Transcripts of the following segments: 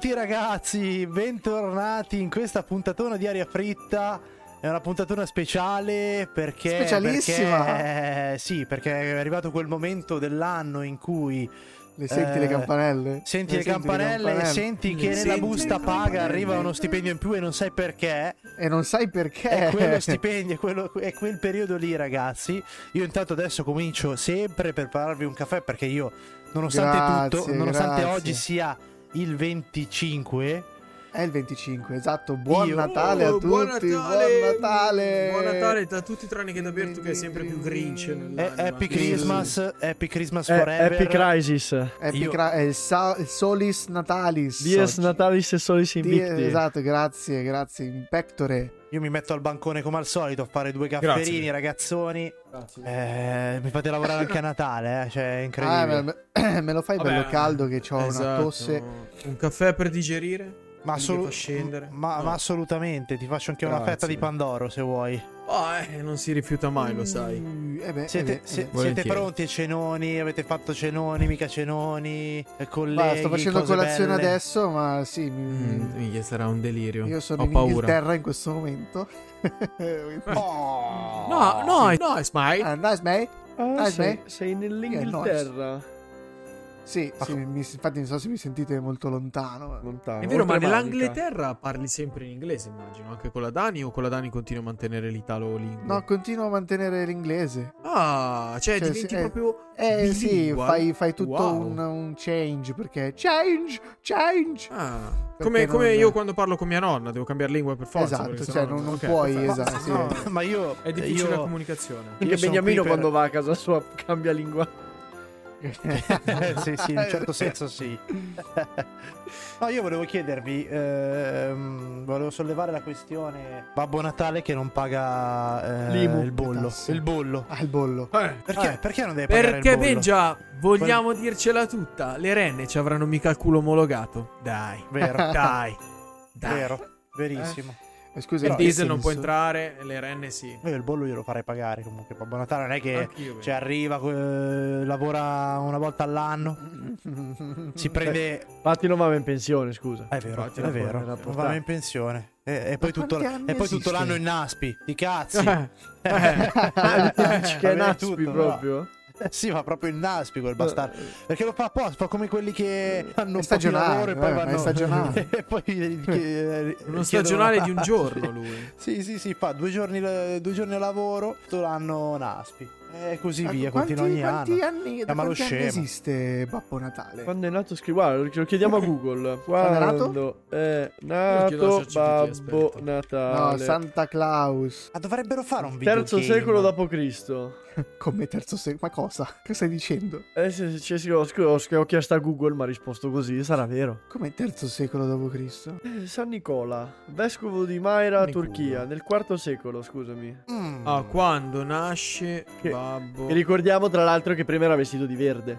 Benvenuti ragazzi, bentornati in questa puntatona di Aria Fritta. È una puntatona speciale perché... Specialissima! Perché è arrivato quel momento dell'anno in cui... Senti le campanelle e senti che nella busta paga arriva uno stipendio in più e non sai perché. È quello stipendio, è quel periodo lì ragazzi. Io intanto adesso comincio sempre per prepararvi un caffè perché io, nonostante oggi sia il 25... È il 25, esatto. Buon Natale a tutti tranne che da Bertu che è sempre più Grinch. Happy Christmas forever. Happy Crisis. Solis Natalis Dies Natalis e Solis Invicti. Esatto, grazie in pectore. Io mi metto al bancone come al solito a fare due cafferini, ragazzoni. Mi fate lavorare anche a Natale, cioè è incredibile. Me lo fai bello caldo che c'ho una tosse. Un caffè per digerire? Ma assolutamente, ti faccio anche una fetta di Pandoro se vuoi. Non si rifiuta mai, lo sai. Siete pronti cenoni? Avete fatto cenoni, mica cenoni? Colleghi, sto facendo colazione belle adesso, ma sì. Sarà un delirio. Io sono in Inghilterra in questo momento. Sei nell'Inghilterra. Infatti non so se mi sentite molto lontano. È vero, ma nell'Inghilterra parli sempre in inglese, immagino, anche con la Dani, o con la Dani continua a mantenere l'italo-lingua? No, continuo a mantenere l'inglese. Diventi proprio bilingual. Fai tutto un change, perché change! Come io quando parlo con mia nonna, devo cambiare lingua per forza. Esatto, ma io... È difficile la comunicazione. Perché Beniamino quando va a casa sua cambia lingua. sì, in un certo senso sì. No, io volevo chiedervi, volevo sollevare la questione Babbo Natale che non paga il bollo. Perché non deve pagare il bollo? Perché Benja, vogliamo dircela tutta, le renne ci avranno mica il culo omologato. Dai. Vero, verissimo. Scusa, il diesel non può entrare, le renne sì. Io il bollo glielo farei pagare comunque. Babbo Natale non è che arriva, lavora una volta all'anno, si prende. Infatti non va in pensione, scusa. È vero. Non va in pensione. E poi tutto l'anno in Naspi. Di cazzi. Che è Naspi proprio. No. Sì, va proprio in Naspi quel bastardo. Perché lo fa apposta, come quelli che hanno un po' di lavoro e poi vanno stagionale. E poi uno stagionale di un giorno lui. Sì, fa due giorni a lavoro, tutto l'anno Naspi. E così via, continua ogni anno. Quanti anni esiste Babbo Natale? Quando è nato lo chiediamo a Google. Quando è nato Babbo Natale? No, Santa Claus. Dovrebbero fare un video. Terzo secolo d.C. Come terzo secolo? Ma cosa? Che stai dicendo? Ho chiesto a Google, ma ha risposto così, sarà vero. Come terzo secolo d.C.? San Nicola, vescovo di Mayra, Turchia, nel IV secolo, scusami. Quando nasce... E ricordiamo tra l'altro che prima era vestito di verde.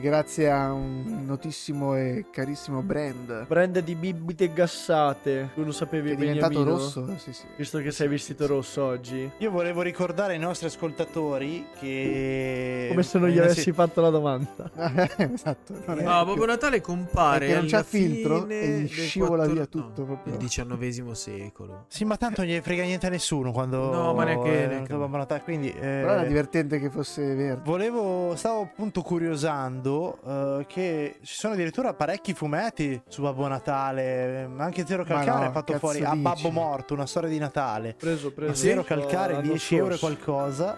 Grazie a un notissimo e carissimo brand di bibite gassate. Tu lo sapevi, Beniamino? È diventato rosso. Sì. Visto che sei vestito rosso oggi. Io volevo ricordare ai nostri ascoltatori che... Come se non gli avessi fatto la domanda. Esatto. Babbo Natale compare perché non c'ha filtro e scivola via tutto proprio. Il XIX secolo. Sì, ma tanto non gli frega niente a nessuno quando... No, ma neanche Babbo Natale. Quindi... Però era divertente che fosse verde. Stavo appunto curiosando che ci sono addirittura parecchi fumetti su Babbo Natale. Anche Zero Calcare è fatto fuori a Babbo Morto, una storia di Natale. Preso Zero Calcare, 10 euro qualcosa.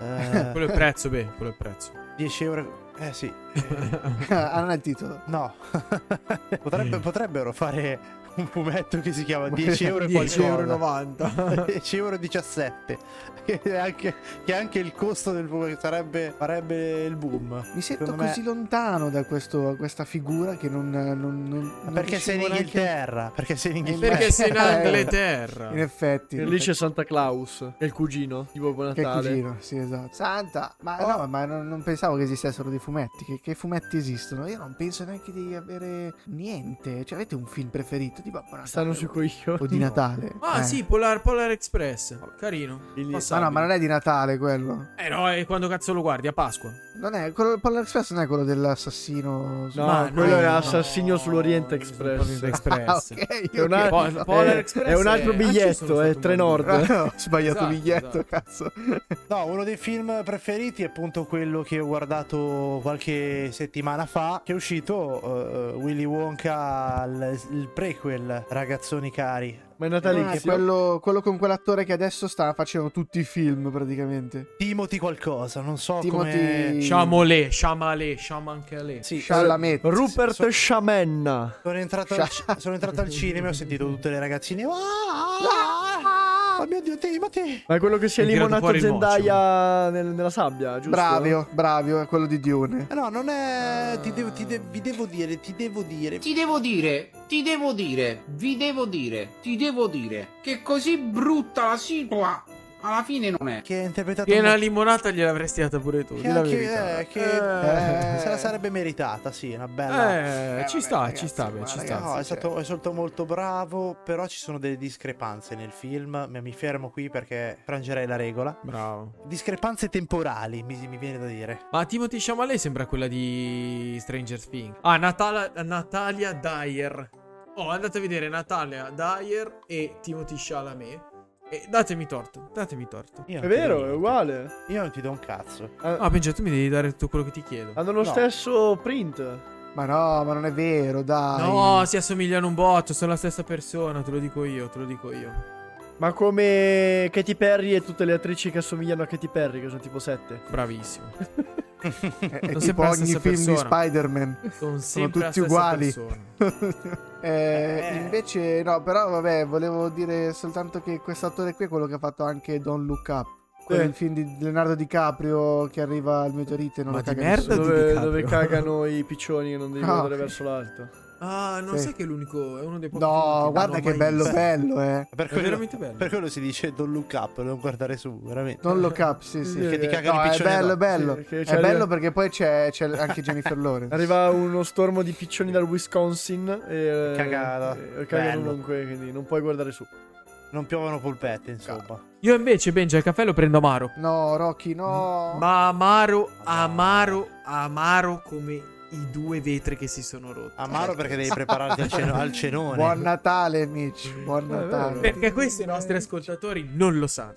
Quello è il prezzo. 10 euro. Sì. Hanno il titolo. No. Potrebbero fare un fumetto che si chiama 10 euro e 10,90 euro 10,17 euro che è anche il costo del fumetto, farebbe il boom. Mi sento così lontano da questa figura che non perché sei in Inghilterra anche... perché sei in Inghilterra in effetti lì c'è Santa Claus, è il cugino di Babbo Natale, sì, esatto. Santa, ma non pensavo che esistessero dei fumetti. Che fumetti esistono? Io non penso neanche di avere niente. Avete un film preferito? tutti Babbo Natale. Stanno sui coglioni. O di Natale. Ah sì, Polar Express. Carino. Ma no, ma non è di Natale quello. No, è quando cazzo lo guardi, a Pasqua. Non è, quello, Polar Express non è quello dell'assassino. No, quello è l'assassino sull'Oriente Express. Okay, Polar Express è un altro biglietto, è Tre Nord. Sbagliato, esatto, biglietto, esatto. Cazzo. No, uno dei film preferiti è appunto quello che ho guardato qualche settimana fa, che è uscito Willy Wonka, il prequel, ragazzoni cari. Ma è natalizio. Quello con quell'attore che adesso sta facendo tutti i film praticamente. Timothy qualcosa, non so come. Chalamet. Sì, Chalamet. Rupert Sciamenna. Sono entrato al cinema e ho sentito tutte le ragazzine. Oh mio Dio, Timothy! Ma è quello che si è limonato Zendaya nella sabbia, giusto? Bravio, è quello di Dune. No, non è. Ti devo dire che così brutta la sigla alla fine non è. Che è interpretato. Che una limonata gliel'avresti data pure tu. Che se la sarebbe meritata, sì, una bella. Ci sta. No, è stato molto bravo, però ci sono delle discrepanze nel film. Mi fermo qui perché frangerei la regola. Bravo. Discrepanze temporali, mi viene da dire. Ma Timothée Chalamet sembra quella di Stranger Things. Ah, Natalia Dyer. Oh, andate a vedere Natalia Dyer e Timothée Chalamet. Datemi torto. È vero, è uguale. Io non ti do un cazzo. Benja, tu mi devi dare tutto quello che ti chiedo. Hanno lo stesso print. Ma no, ma non è vero, dai. No, si assomigliano un botto, sono la stessa persona, te lo dico io. Ma come Katy Perry e tutte le attrici che assomigliano a Katy Perry, che sono tipo 7. Bravissimo. È tipo ogni film persona. Di Spider-Man. Sono tutti uguali. Invece no, però vabbè, volevo dire soltanto che quest'attore qui è quello che ha fatto anche Don't Look Up, quel film di Leonardo DiCaprio che arriva al meteorite e non la caga nessuno. Dove cagano i piccioni che non devi guardare verso l'alto. Ah, non sai che è l'unico, è uno dei pochi. No, guarda che bello, è veramente bello. Per quello si dice Don't Look Up, non guardare su, veramente. Don't Look Up, sì. Che ti cagano i piccioni. È bello. Sì, è bello perché poi c'è anche Jennifer Lawrence. Arriva uno stormo di piccioni dal Wisconsin e cagano ovunque, quindi non puoi guardare su. Non piovono polpette, insomma. Io invece, Benja, il caffè lo prendo amaro. No, Rocky, no. Ma amaro come i due vetri che si sono rotti. Amaro perché devi prepararti al cenone. Buon Natale, amici. Buon Natale. Perché questi i nostri ascoltatori non lo sanno.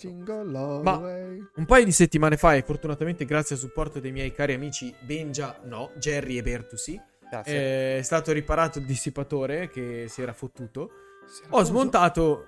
Ma un paio di settimane fa, e fortunatamente grazie al supporto dei miei cari amici Benja, Jerry e Bertu, sì, è stato riparato il dissipatore che si era fottuto. Ho smontato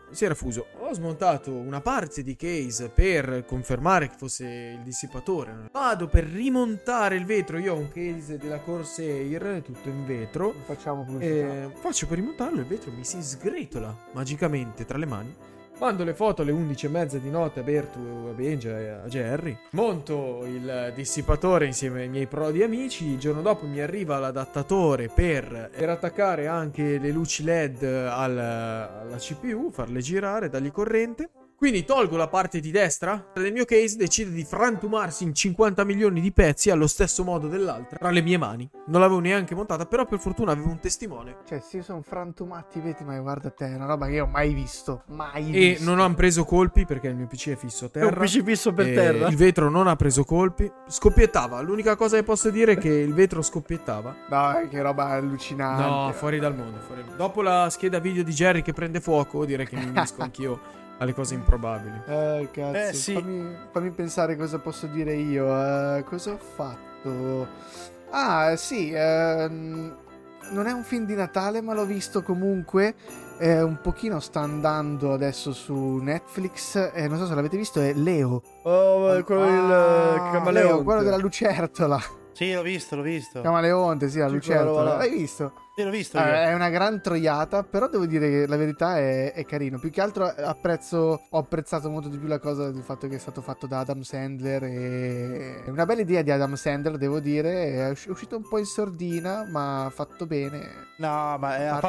una parte di case per confermare che fosse il dissipatore. Vado per rimontare il vetro. Io ho un case della Corsair tutto in vetro. Faccio per rimontarlo, il vetro mi si sgretola magicamente tra le mani. Mando le foto alle 11:30 di notte a Bertu, a Benja e a Jerry. Monto il dissipatore insieme ai miei prodi amici. Il giorno dopo mi arriva l'adattatore per attaccare anche le luci LED alla CPU, farle girare, dargli corrente. Quindi tolgo la parte di destra del mio case, decide di frantumarsi in 50 milioni di pezzi allo stesso modo dell'altra tra le mie mani. Non l'avevo neanche montata, però per fortuna avevo un testimone. Cioè, si sono frantumati i vetri, ma guarda te, è una roba che io ho mai visto. E non hanno preso colpi perché il mio PC è fisso a terra. È un PC fisso per terra. Il vetro non ha preso colpi. Scoppiettava. L'unica cosa che posso dire è che il vetro scoppiettava. Dai, che roba allucinante. No, fuori dal mondo. Dopo la scheda video di Jerry che prende fuoco, direi che mi unisco anch'io alle cose improbabili. Cazzo. Sì. Fammi pensare cosa posso dire io. Cosa ho fatto? Non è un film di Natale, ma l'ho visto comunque. Un pochino sta andando adesso su Netflix. Non so se l'avete visto, è Leo. Leo, quello della lucertola. Sì, l'ho visto. Camaleonte, sì, la lucertola. L'hai visto? Sì, l'ho visto. È una gran troiata, però devo dire che la verità è carino. Più che altro ho apprezzato molto di più la cosa del fatto che è stato fatto da Adam Sandler. È una bella idea di Adam Sandler, devo dire. È uscito un po' in sordina, ma fatto bene. No, ma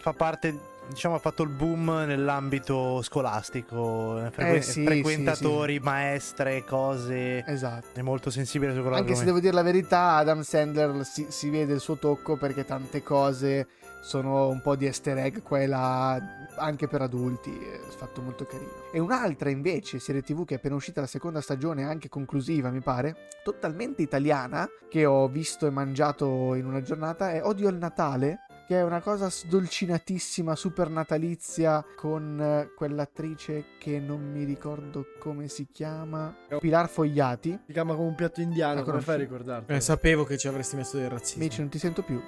fa parte diciamo ha fatto il boom nell'ambito scolastico, frequentatori, maestre, cose. Esatto. È molto sensibile su quello. Anche se devo dire la verità, Adam Sandler si vede il suo tocco, perché tante cose sono un po' di easter egg qua e là, anche per adulti, è fatto molto carino. E un'altra invece serie TV che è appena uscita la seconda stagione, anche conclusiva mi pare, totalmente italiana, che ho visto e mangiato in una giornata, è Odio il Natale, che è una cosa sdolcinatissima, super natalizia, con quell'attrice che non mi ricordo come si chiama, Pilar Fogliati. Si chiama come un piatto indiano, come fai a ricordarti? Sapevo che ci avresti messo del razzismo. Invece non ti sento più.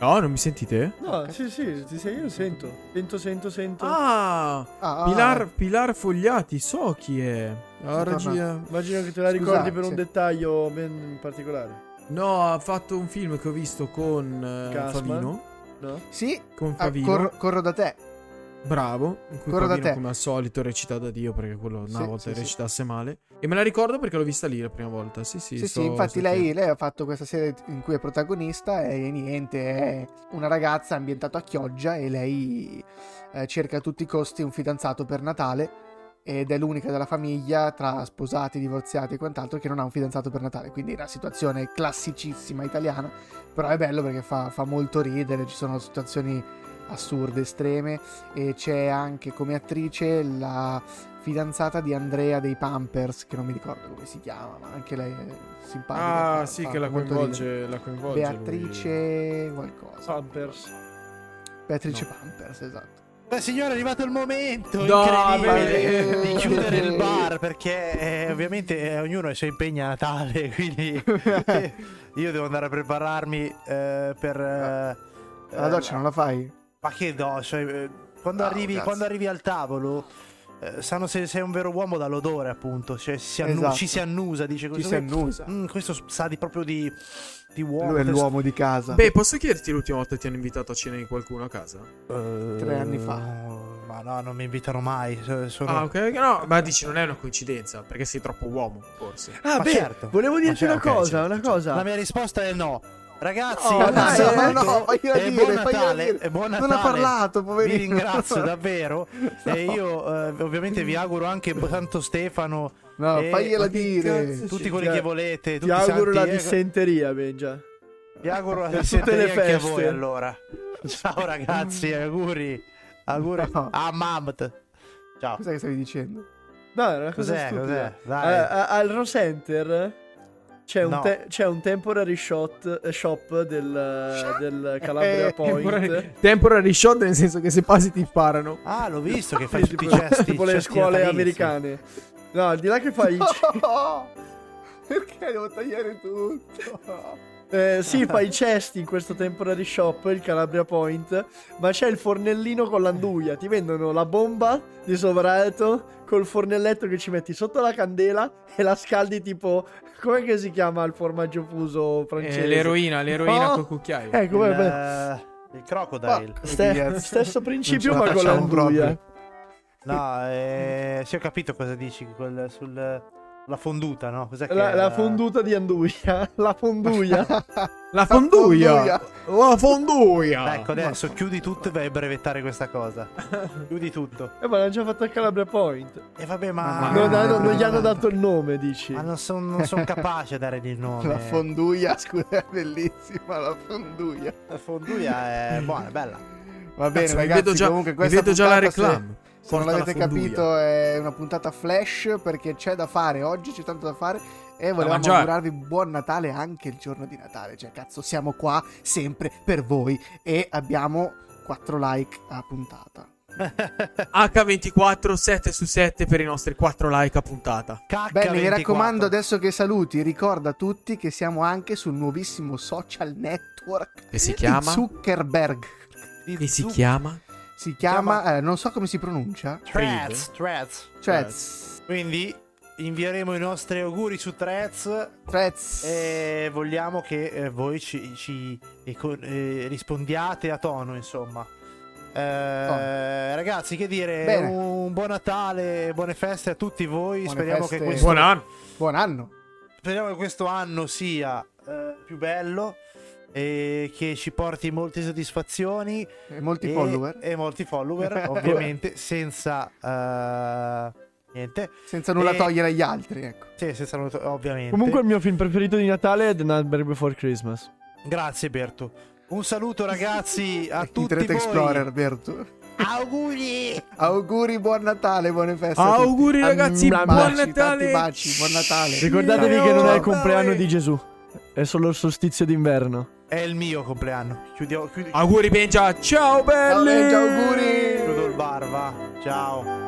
No, non mi sentite? No, okay. Sì, ti sei, io sento. Sento. Ah. Pilar Fogliati, so chi è. Ah, regia. Immagino che te la ricordi per un dettaglio ben particolare. No, ha fatto un film che ho visto con Favino. No? Sì, con Favino. Corro da te. Bravo, in cui Favino, come al solito, recita da Dio, perché quello una volta recitasse male. E me la ricordo perché l'ho vista lì la prima volta. Sì, infatti lei ha fatto questa serie in cui è protagonista, e niente, è una ragazza ambientata a Chioggia, e lei cerca a tutti i costi un fidanzato per Natale, ed è l'unica della famiglia tra sposati, divorziati e quant'altro che non ha un fidanzato per Natale, quindi è una situazione classicissima italiana, però è bello perché fa molto ridere, ci sono situazioni assurde, estreme, e c'è anche come attrice la fidanzata di Andrea dei Pampers, che non mi ricordo come si chiama, ma anche lei è simpatica. Ah, sì, che la coinvolge Beatrice lui. Qualcosa Beatrice Pampers, esatto. Beh, signore, è arrivato il momento incredibile di chiudere il bar, perché ovviamente ognuno ha i suoi impegni a Natale, quindi io devo andare a prepararmi per... la doccia non la fai? Ma che doccia? Quando arrivi al tavolo sanno se sei un vero uomo dall'odore, appunto, cioè ci si annusa, dice così. Questo sa di uomo. Lui è l'uomo di casa. Beh, posso chiederti l'ultima volta ti hanno invitato a cena di qualcuno a casa? 3 anni fa. Ma no, non mi invitano mai. Ah, ok, no, ma dici non è una coincidenza, perché sei troppo uomo, forse. Ah, beh, certo. Volevo dirti una cosa. La mia risposta è no. Ragazzi, buon Natale, non ha parlato, poverino. Vi ringrazio davvero. No. E io ovviamente vi auguro anche tanto Stefano. No, fagliela dire. Tutti quelli che volete. Ti auguro la dissenteria, Benja. Vi auguro la dissenteria anche a voi, allora. Ciao ragazzi, auguri. No. A Mamt. Ciao. Cos'è che stavi dicendo? No, era una cosa stupida. Al Rosenter c'è un temporary shop del Calabria Point. Temporary shop nel senso che se passi ti imparano. Ah, l'ho visto che fai tutti i gesti. Tipo le scuole americane. No, al di là che fai... No! Perché devo tagliare tutto? Sì, fa i cesti in questo temporary shop, il Calabria Point, ma c'è il fornellino con l'anduia, ti vendono la bomba di sovraeto col fornelletto che ci metti sotto la candela e la scaldi tipo, com'è che si chiama il formaggio fuso francese? L'eroina col cucchiaio. Ecco, il crocodile. Stesso principio ma con l'anduia. No, sì, ho capito cosa dici, la fonduta, no? Cos'è la fonduta di Anduia. La fonduia. Ecco, adesso chiudi tutto e vai a brevettare questa cosa. Chiudi tutto. Ma l'hanno già fatto a Calabria Point. E vabbè, ma... Non gli hanno dato il nome, dici? Ma non sono capace a dare il nome. La fonduia, scusa, è bellissima, la fonduia. La fonduia è buona, è bella. Va bene, ragazzi, vedo già la reclama. Se non l'avete capito è una puntata flash, perché c'è da fare oggi, c'è tanto da fare, e volevamo augurarvi buon Natale anche il giorno di Natale, cioè cazzo siamo qua sempre per voi e abbiamo 4 like a puntata. H24 7 su 7 per i nostri 4 like a puntata. Bene, mi raccomando, adesso che saluti ricorda a tutti che siamo anche sul nuovissimo social network che si chiama Zuckerberg, che si chiama... non so come si pronuncia. Threads. Quindi invieremo i nostri auguri su Threads. E vogliamo che voi ci rispondiate a tono, insomma. Ragazzi, che dire? Bene. Un buon Natale, buone feste a tutti voi. Buon anno. Speriamo che questo anno sia più bello. e che ci porti molte soddisfazioni e molti follower, e molti follower ovviamente senza niente, senza nulla togliere agli altri, ecco. Sì, senza nulla ovviamente. Comunque il mio film preferito di Natale è The Nightmare Before Christmas. Grazie Bertu. Un saluto ragazzi a tutti voi. Internet Explorer, Bertu. Auguri! Auguri, buon Natale, buone feste. Auguri ragazzi, buon Natale. Baci, buon Natale. Ricordatevi che non è il compleanno di Gesù. È solo il solstizio d'inverno. È il mio compleanno. Chiudiamo. Auguri Benja. Ciao belli. Ciao Benja, auguri. Chiudo il bar, va. Ciao.